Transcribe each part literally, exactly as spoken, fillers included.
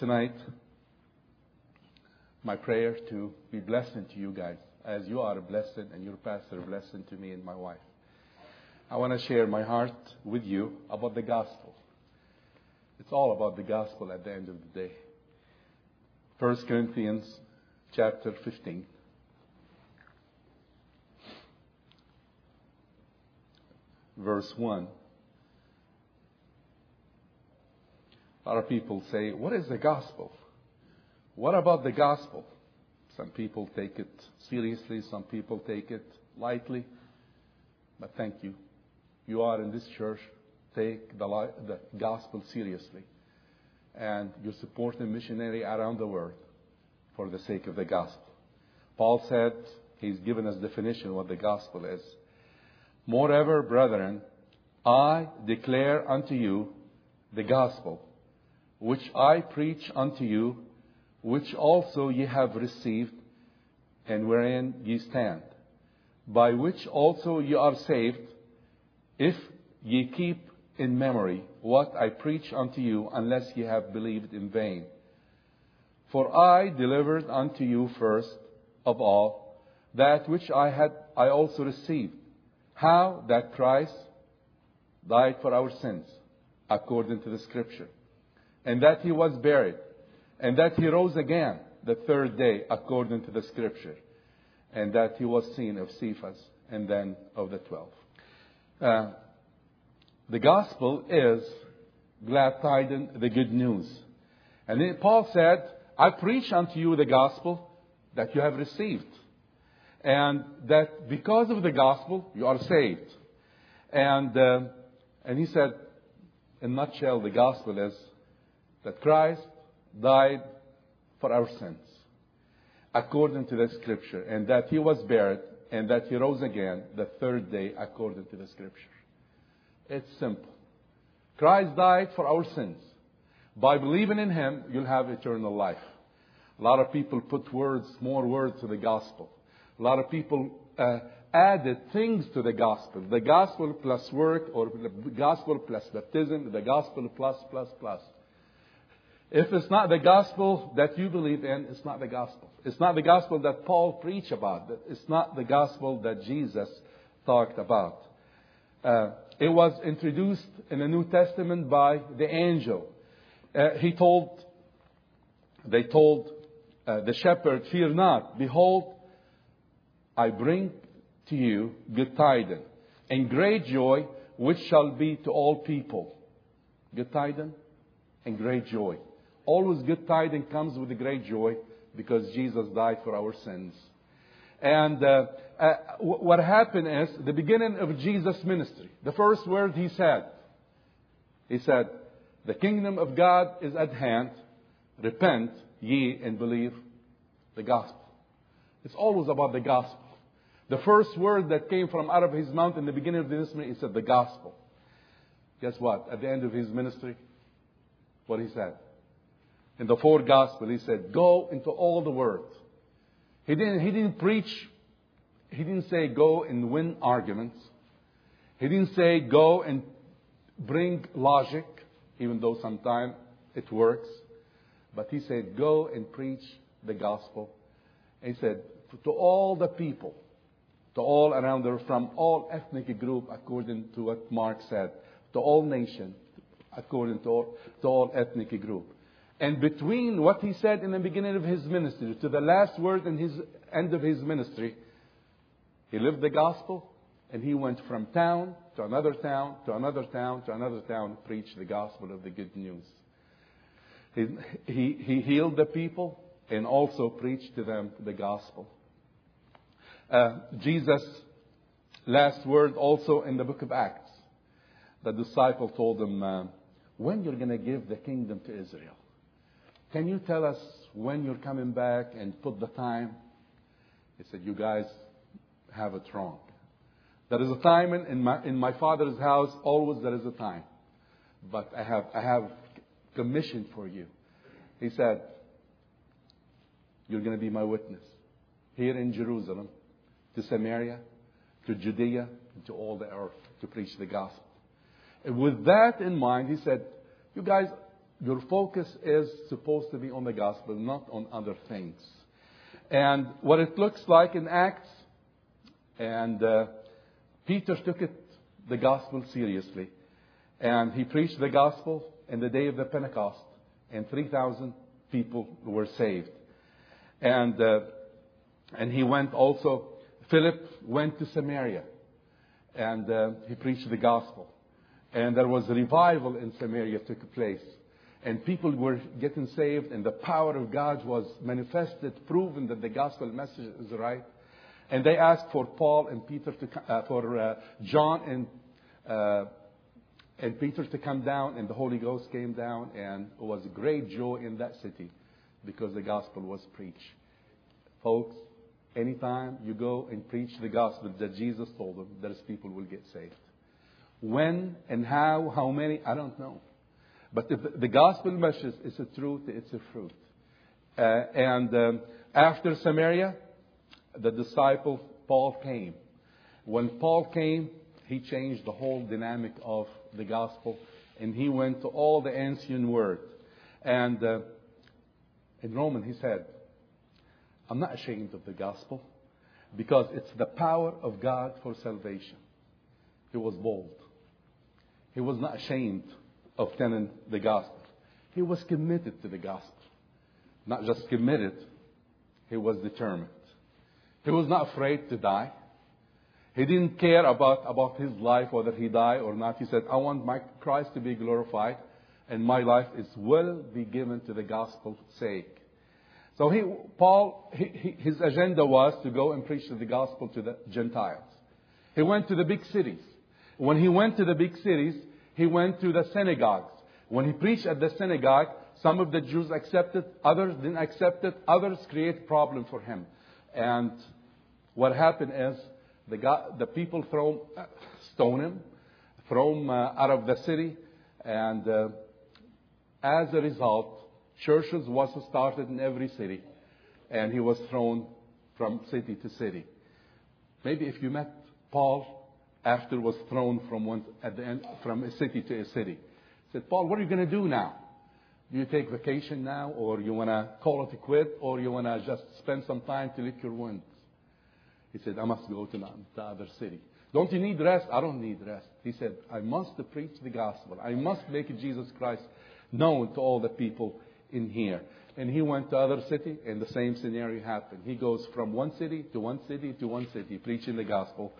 tonight, my prayer to be blessing to you guys, as you are a blessing and your pastor a blessing to me and my wife. I want to share my heart with you about the gospel. It's all about the gospel at the end of the day. First Corinthians chapter fifteen. Verse one. A lot of people say, what is the gospel? What about the gospel? Some people take it seriously. Some people take it lightly. But thank you. You are in this church. Take the, li- the gospel seriously. And you support the missionary around the world for the sake of the gospel. Paul said, he's given us definition what the gospel is. Moreover, brethren, I declare unto you the gospel, which I preach unto you, which also ye have received, and wherein ye stand, by which also ye are saved, if ye keep in memory what I preach unto you, unless ye have believed in vain. For I delivered unto you first of all that which I had I also received, how that Christ died for our sins, according to the Scripture, and that he was buried, and that he rose again the third day, according to the Scripture, and that he was seen of Cephas, and then of the twelve. Uh, the gospel is glad tidings, the good news. And then Paul said, I preach unto you the gospel that you have received, and that because of the gospel, you are saved. And, uh, and he said, in a nutshell, the gospel is that Christ died for our sins, according to the Scripture, and that he was buried, and that he rose again the third day, according to the Scripture. It's simple. Christ died for our sins. By believing in him, you'll have eternal life. A lot of people put words, more words to the gospel. A lot of people uh, added things to the gospel. The gospel plus work, or the gospel plus baptism, the gospel plus, plus, plus. If it's not the gospel that you believe in, it's not the gospel. It's not the gospel that Paul preached about. It's not the gospel that Jesus talked about. Uh, it was introduced in the New Testament by the angel. Uh, he told, they told uh, the shepherd, fear not, behold, I bring to you good tidings, and great joy, which shall be to all people. Good tidings and great joy. Always good tidings comes with a great joy, because Jesus died for our sins. And uh, uh, what happened is, the beginning of Jesus' ministry, the first word he said, he said, the kingdom of God is at hand. Repent ye and believe the gospel. It's always about the gospel. The first word that came from out of his mouth in the beginning of the ministry, he said the gospel. Guess what? At the end of his ministry, what he said? In the four gospels, he said, go into all the world. He didn't, he didn't preach. He didn't say, go and win arguments. He didn't say, go and bring logic, even though sometimes it works. But he said, go and preach the gospel. He said, to all the people, to all around there, from all ethnic group, according to what Mark said, to all nations, according to all, to all ethnic group. And between what he said in the beginning of his ministry to the last word in his end of his ministry, he lived the gospel, and he went from town to another town, to another town, to another town, to preach the gospel of the good news. He, he, he healed the people, and also preach to them the gospel. Uh, Jesus' last word also in the book of Acts. The disciple told him, uh, when you're going to give the kingdom to Israel? Can you tell us when you're coming back and put the time? He said, you guys have it wrong. There is a time in, in, my, in my Father's house, always there is a time. But I have, I have commission for you. He said, you're going to be my witness here in Jerusalem, to Samaria, to Judea, and to all the earth, to preach the gospel. And with that in mind, he said, you guys Your focus is supposed to be on the gospel, not on other things. And what it looks like in Acts, and uh, Peter took it, the gospel, seriously. And he preached the gospel in the day of the Pentecost, and three thousand people were saved. And uh, and he went also, Philip went to Samaria, and uh, he preached the gospel. And there was a revival in Samaria took place. And people were getting saved, and the power of God was manifested, proven that the gospel message is right. And they asked for Paul and Peter to, uh, for uh, John and uh, and Peter to come down, and the Holy Ghost came down, and it was great joy in that city because the gospel was preached. Folks, anytime you go and preach the gospel that Jesus told them, there's people will get saved. When and how, how many, I don't know. But if the gospel message is a truth, it's a fruit. Uh, and um, after Samaria, the disciple Paul came. When Paul came, he changed the whole dynamic of the gospel, and he went to all the ancient world. And uh, in Romans, he said, I'm not ashamed of the gospel because it's the power of God for salvation. He was bold. He was not ashamed of telling the gospel. He was committed to the gospel. Not just committed, he was determined. He was not afraid to die. He didn't care about, about his life, whether he died or not. He said, I want my Christ to be glorified, and my life is will be given to the gospel's sake. So he, Paul, he, he, his agenda was to go and preach the gospel to the Gentiles. He went to the big cities. When he went to the big cities, he went to the synagogues. When he preached at the synagogue, some of the Jews accepted, others didn't accept it, others created problem for him. And what happened is the, God, the people throw uh, stone him, throw him uh, out of the city, and uh, as a result, churches was started in every city, and he was thrown from city to city. Maybe if you met Paul after was thrown from one at the end from a city to a city, he said, Paul, what are you going to do now? Do you take vacation now, or you want to call it a quit, or you want to just spend some time to lick your wounds? He said, I must go to the other city. Don't you need rest? I don't need rest. He said, I must preach the gospel. I must make Jesus Christ known to all the people in here. And he went to other city, and the same scenario happened. He goes from one city to one city to one city, preaching the gospel,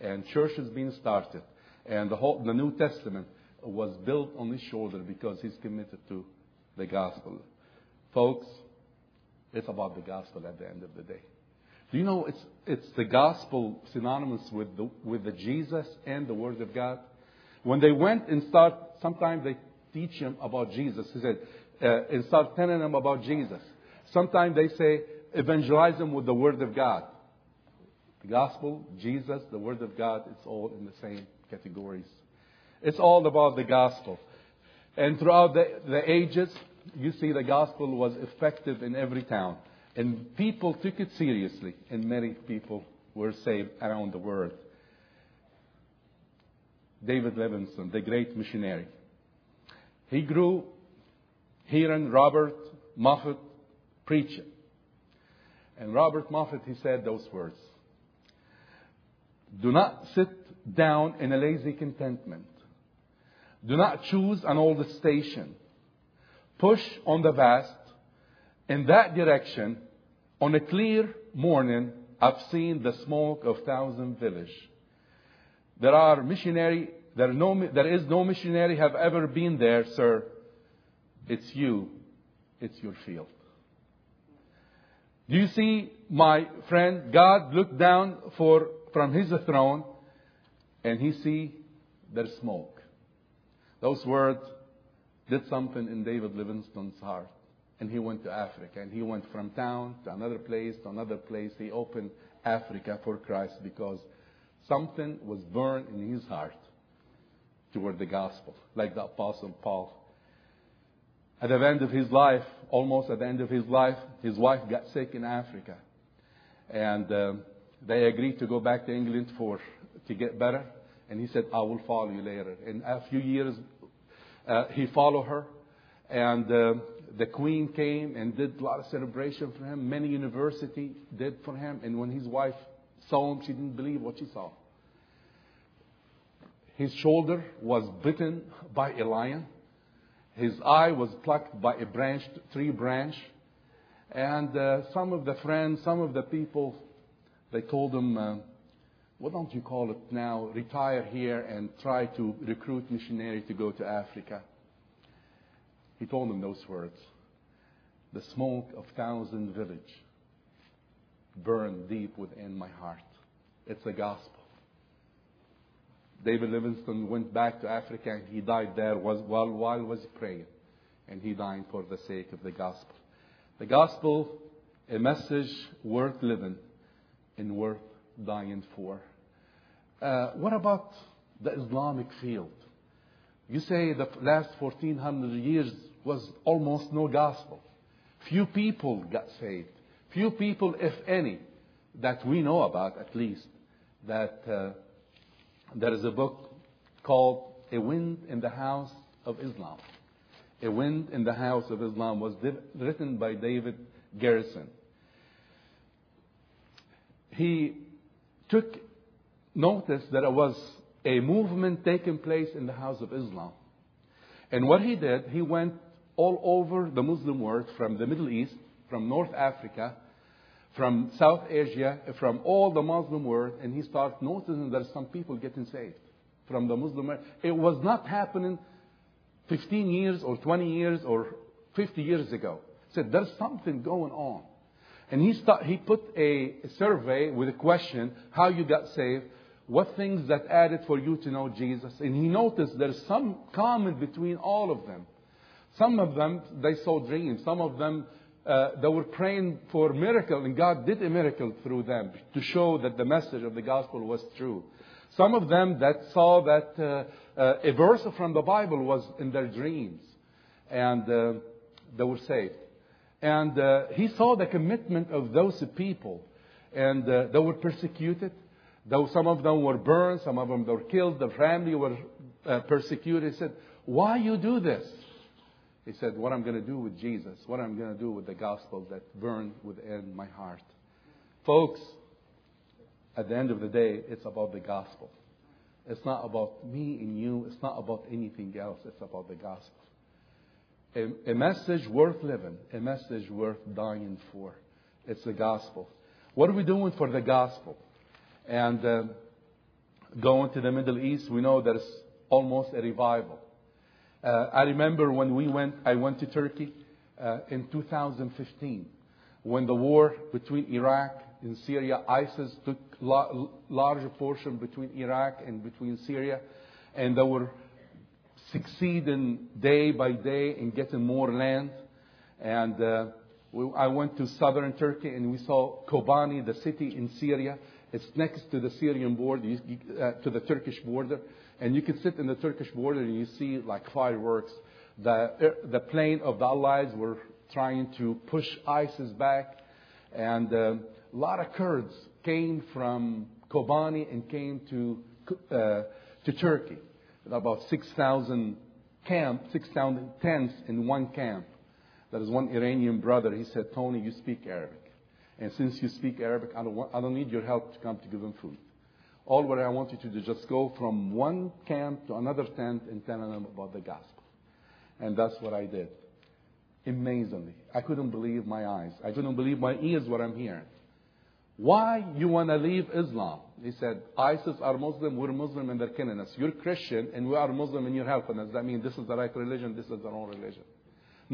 and church has been started. And the whole the New Testament was built on his shoulder because he's committed to the gospel. Folks, it's about the gospel at the end of the day. Do you know it's it's the gospel synonymous with the with the Jesus and the Word of God? When they went and start, sometimes they teach him about Jesus. He said. Uh, and start telling them about Jesus. Sometimes they say, evangelize them with the Word of God. The gospel, Jesus, the Word of God, it's all in the same categories. It's all about the gospel. And throughout the, the ages, you see the gospel was effective in every town. And people took it seriously. And many people were saved around the world. David Livingstone, the great missionary. He grew hearing Robert Moffat preaching. And Robert Moffat, he said those words. Do not sit down in a lazy contentment. Do not choose an old station. Push on the vast. In that direction, on a clear morning, I've seen the smoke of thousand villages. There are missionary, there, are no, there is no missionary have ever been there, sir. It's you. It's your field. Do you see, my friend, God looked down for from His throne and He see their smoke. Those words did something in David Livingstone's heart. And he went to Africa. And he went from town to another place to another place. He opened Africa for Christ because something was burned in his heart toward the gospel. Like the Apostle Paul. At the end of his life, almost at the end of his life, his wife got sick in Africa. And um, they agreed to go back to England for to get better. And he said, I will follow you later. And a few years, uh, he followed her. And uh, the Queen came and did a lot of celebration for him. Many universities did for him. And when his wife saw him, she didn't believe what she saw. His shoulder was bitten by a lion. His eye was plucked by a branch, tree branch. And uh, some of the friends, some of the people, they told him, uh, what don't you call it now, retire here and try to recruit missionaries to go to Africa. He told them those words. The smoke of Townsend Village burned deep within my heart. It's the gospel. David Livingstone went back to Africa and he died there while while was praying. And he died for the sake of the gospel. The gospel, a message worth living and worth dying for. Uh, what about the Islamic field? You say the last fourteen hundred years was almost no gospel. Few people got saved. Few people, if any, that we know about at least, that... Uh, There is a book called A Wind in the House of Islam. A Wind in the House of Islam was di- written by David Garrison. He took notice that there was a movement taking place in the House of Islam. And what he did, he went all over the Muslim world, from the Middle East, from North Africa, from South Asia, from all the Muslim world, and he started noticing there's some people getting saved from the Muslim world. It was not happening fifteen years or twenty years or fifty years ago. He said, there's something going on. And he start, he put a survey with a question, how you got saved, what things that added for you to know Jesus. And he noticed there's some common between all of them. Some of them, they saw dreams. Some of them, Uh, they were praying for a miracle, and God did a miracle through them to show that the message of the gospel was true. Some of them that saw that uh, uh, a verse from the Bible was in their dreams, and uh, they were saved. And uh, he saw the commitment of those people, and uh, they were persecuted. Though some of them were burned, some of them were killed, their family were uh, persecuted. He said, why you do this? He said, what I'm going to do with Jesus, what I'm going to do with the gospel that burned within my heart. Folks, at the end of the day, it's about the gospel. It's not about me and you. It's not about anything else. It's about the gospel. A, a message worth living, a message worth dying for. It's the gospel. What are we doing for the gospel? And uh, going to the Middle East, we know there's almost a revival. Uh, I remember when we went, I went to Turkey uh, in two thousand fifteen, when the war between Iraq and Syria, ISIS took la- larger portion between Iraq and between Syria, and they were succeeding day by day in getting more land. And uh, we, I went to southern Turkey, and we saw Kobani, the city in Syria. It's next to the Syrian border, uh, to the Turkish border. And you can sit in the Turkish border and you see like fireworks. The, the plane of the Allies were trying to push ISIS back. And um, a lot of Kurds came from Kobani and came to, uh, to Turkey. About six thousand camps, six thousand tents in one camp. There is one Iranian brother. He said, Tony, you speak Arabic. And since you speak Arabic, I don't, want, I don't need your help to come to give them food. All what I want you to do is just go from one camp to another tent and tell them about the gospel. And that's what I did. Amazingly. I couldn't believe my eyes. I couldn't believe my ears what I'm hearing. Why you want to leave Islam? He said, ISIS are Muslim, we're Muslim, and they're killing us. You're Christian, and we are Muslim, and you're helping us. That means this is the right religion, this is the wrong religion.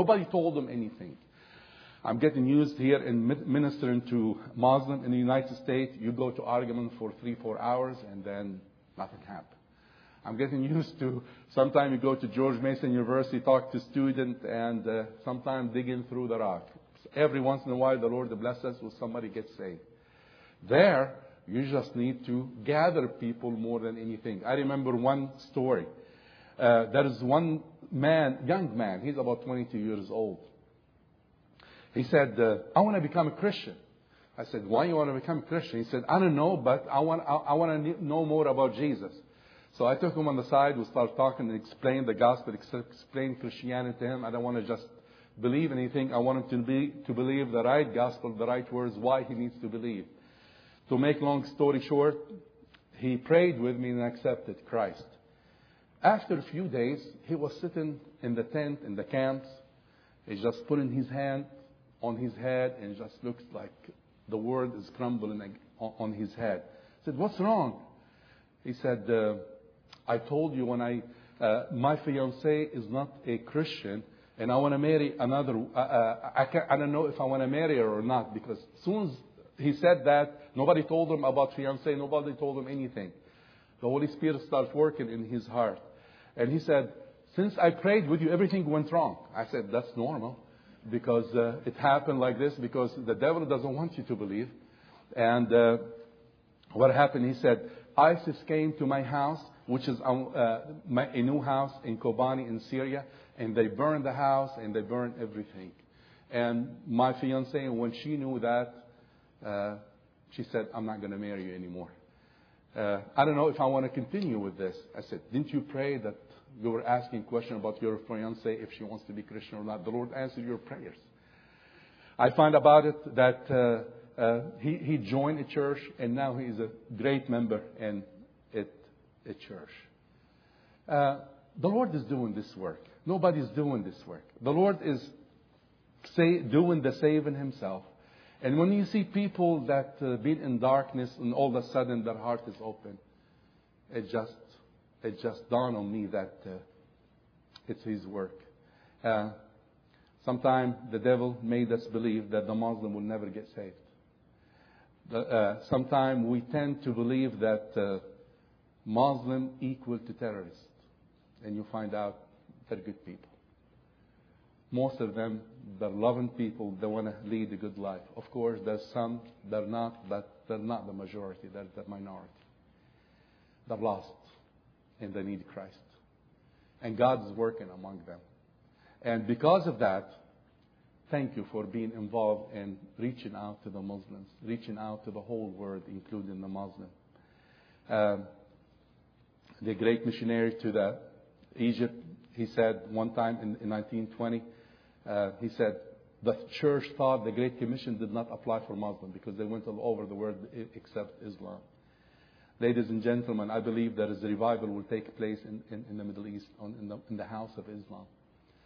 Nobody told them anything. I'm getting used here in ministering to Muslims in the United States. You go to argument for three, four hours, and then nothing happens. I'm getting used to, sometimes you go to George Mason University, talk to students, and uh, sometimes digging through the rock. Every once in a while, the Lord bless us with somebody gets saved. There, you just need to gather people more than anything. I remember one story. Uh, there is one man, young man, he's about twenty-two years old. He said, uh, I want to become a Christian. I said, why you want to become a Christian? He said, I don't know, but I want I, I want to know more about Jesus. So I took him on the side, we started talking and explained the gospel, explained Christianity to him. I don't want to just believe anything. I want him to be to believe the right gospel, the right words, why he needs to believe. To make long story short, he prayed with me and accepted Christ. After a few days, he was sitting in the tent, in the camps. He's just putting his hand on his head and just looks like the world is crumbling on his head. I said, what's wrong? He said, uh, I told you when I, uh, my fiancée is not a Christian and I want to marry another. Uh, uh, I, can't, I don't know if I want to marry her or not, because as soon as he said that, nobody told him about fiancé, nobody told him anything. The Holy Spirit started working in his heart. And he said, since I prayed with you, everything went wrong. I said, that's normal, because uh, it happened like this, because the devil doesn't want you to believe. And uh, what happened, he said, ISIS came to my house, which is uh, my, a new house in Kobani in Syria, and they burned the house and they burned everything. And my fiancée, when she knew that, uh, she said, I'm not going to marry you anymore. Uh, I don't know if I want to continue with this. I said, didn't you pray that you were asking question about your fiancée, if she wants to be Christian or not? The Lord answered your prayers. I find about it that uh, uh, he, he joined a church, and now he is a great member in it, a church. Uh, the Lord is doing this work. Nobody's doing this work. The Lord is say, doing the saving himself. And when you see people that uh, been in darkness and all of a sudden their heart is open, it just it just dawned on me that uh, it's his work. Uh, Sometimes the devil made us believe that the Muslim will never get saved. Uh, Sometimes we tend to believe that uh, Muslim equal to terrorists, and you find out they're good people. Most of them, they're loving people. They want to lead a good life. Of course, there's some, they're not, but they're not the majority. They're the minority. They're lost, and they need Christ. And God is working among them. And because of that, thank you for being involved in reaching out to the Muslims, reaching out to the whole world, including the Muslim. Um, the great missionary to the Egypt, he said one time in, in nineteen twenty, Uh, he said, the church thought the Great Commission did not apply for Muslims because they went all over the world except Islam. Ladies and gentlemen, I believe there is a revival will take place in, in, in the Middle East, on, in, the, in the house of Islam.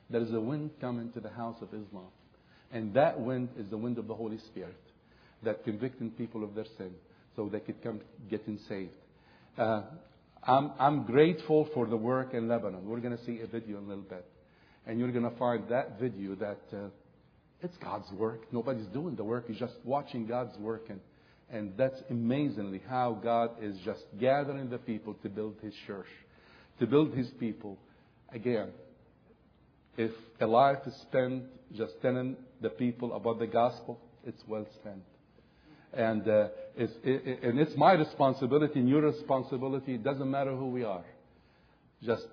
There is a wind coming to the house of Islam. And that wind is the wind of the Holy Spirit that convicting people of their sin so they could come getting saved. Uh, I'm, I'm grateful for the work in Lebanon. We're going to see a video in a little bit. And you're going to find that video that uh, it's God's work. Nobody's doing the work. You're just watching God's work. And, and that's amazingly how God is just gathering the people to build his church, to build his people. Again, if a life is spent just telling the people about the gospel, it's well spent. And, uh, it's, it, and it's my responsibility and your responsibility. It doesn't matter who we are. Just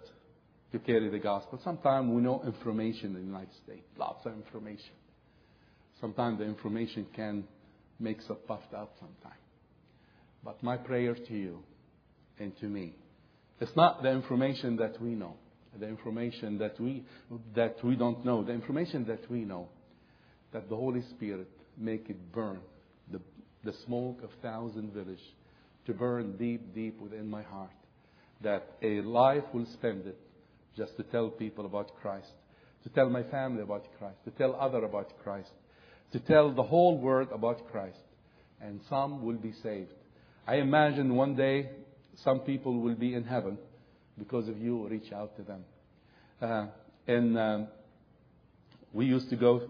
to carry the gospel. Sometimes we know information in the United States. Lots of information. Sometimes the information can make us puffed up sometimes. But my prayer to you and to me, it's not the information that we know. The information that we that we don't know. The information that we know. That the Holy Spirit make it burn. The, the smoke of thousand villages to burn deep, deep within my heart. That a life will spend it just to tell people about Christ, to tell my family about Christ, to tell others about Christ, to tell the whole world about Christ. And some will be saved. I imagine one day some people will be in heaven because of you. Reach out to them. Uh, and um, we used to go,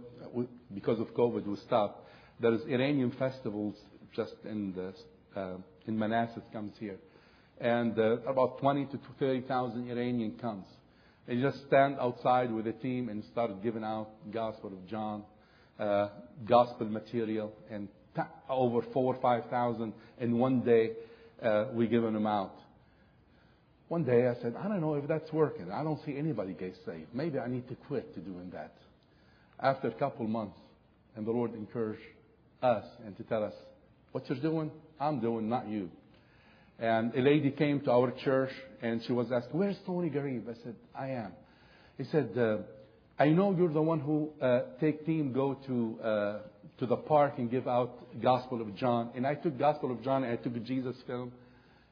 because of COVID, we stopped. There is Iranian festivals just in the, uh, in Manassas comes here. And uh, about twenty to thirty thousand Iranian comes. They just stand outside with a team and start giving out Gospel of John, uh, gospel material, and ta- over four or five thousand in one day uh, we giving them out. One day I said, I don't know if that's working. I don't see anybody get saved. Maybe I need to quit to doing that. After a couple months, and the Lord encouraged us and to tell us, what you're doing, I'm doing, not you. And a lady came to our church, and she was asked, "Where's Tony Garib?" I said, "I am." He said, uh, "I know you're the one who uh, take team go to uh, to the park and give out Gospel of John." And I took Gospel of John, and I took a Jesus film,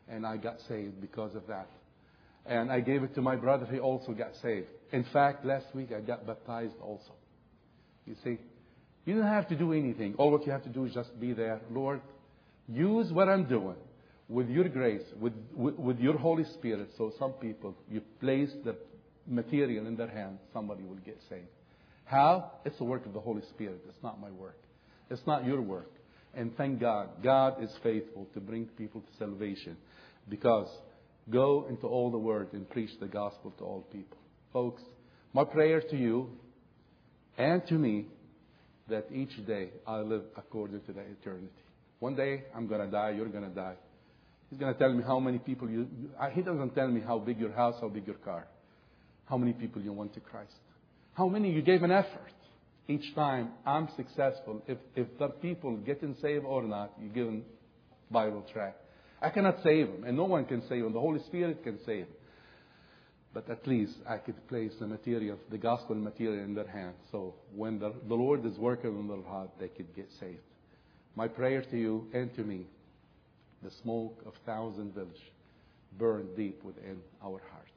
and I got saved because of that. And I gave it to my brother. He also got saved. In fact, last week I got baptized also. You see, you don't have to do anything. All what you have to do is just be there. Lord, use what I'm doing with your grace, with, with, with your Holy Spirit. So some people, you place the material in their hand, somebody will get saved. How? It's the work of the Holy Spirit. It's not my work. It's not your work. And thank God. God is faithful to bring people to salvation. Because go into all the world and preach the gospel to all people. Folks, my prayer to you and to me that each day I live according to the eternity. One day I'm going to die. You're going to die. He's going to tell me how many people you... He doesn't tell me how big your house, how big your car. How many people you won to Christ. How many you gave an effort. Each time I'm successful. If, if the people getting saved or not, you give them Bible tract. I cannot save them. And no one can save them. The Holy Spirit can save them. But at least I could place the material, the gospel material in their hands. So when the, the Lord is working in their heart, they could get saved. My prayer to you and to me, the smoke of thousand villages burn deep within our hearts.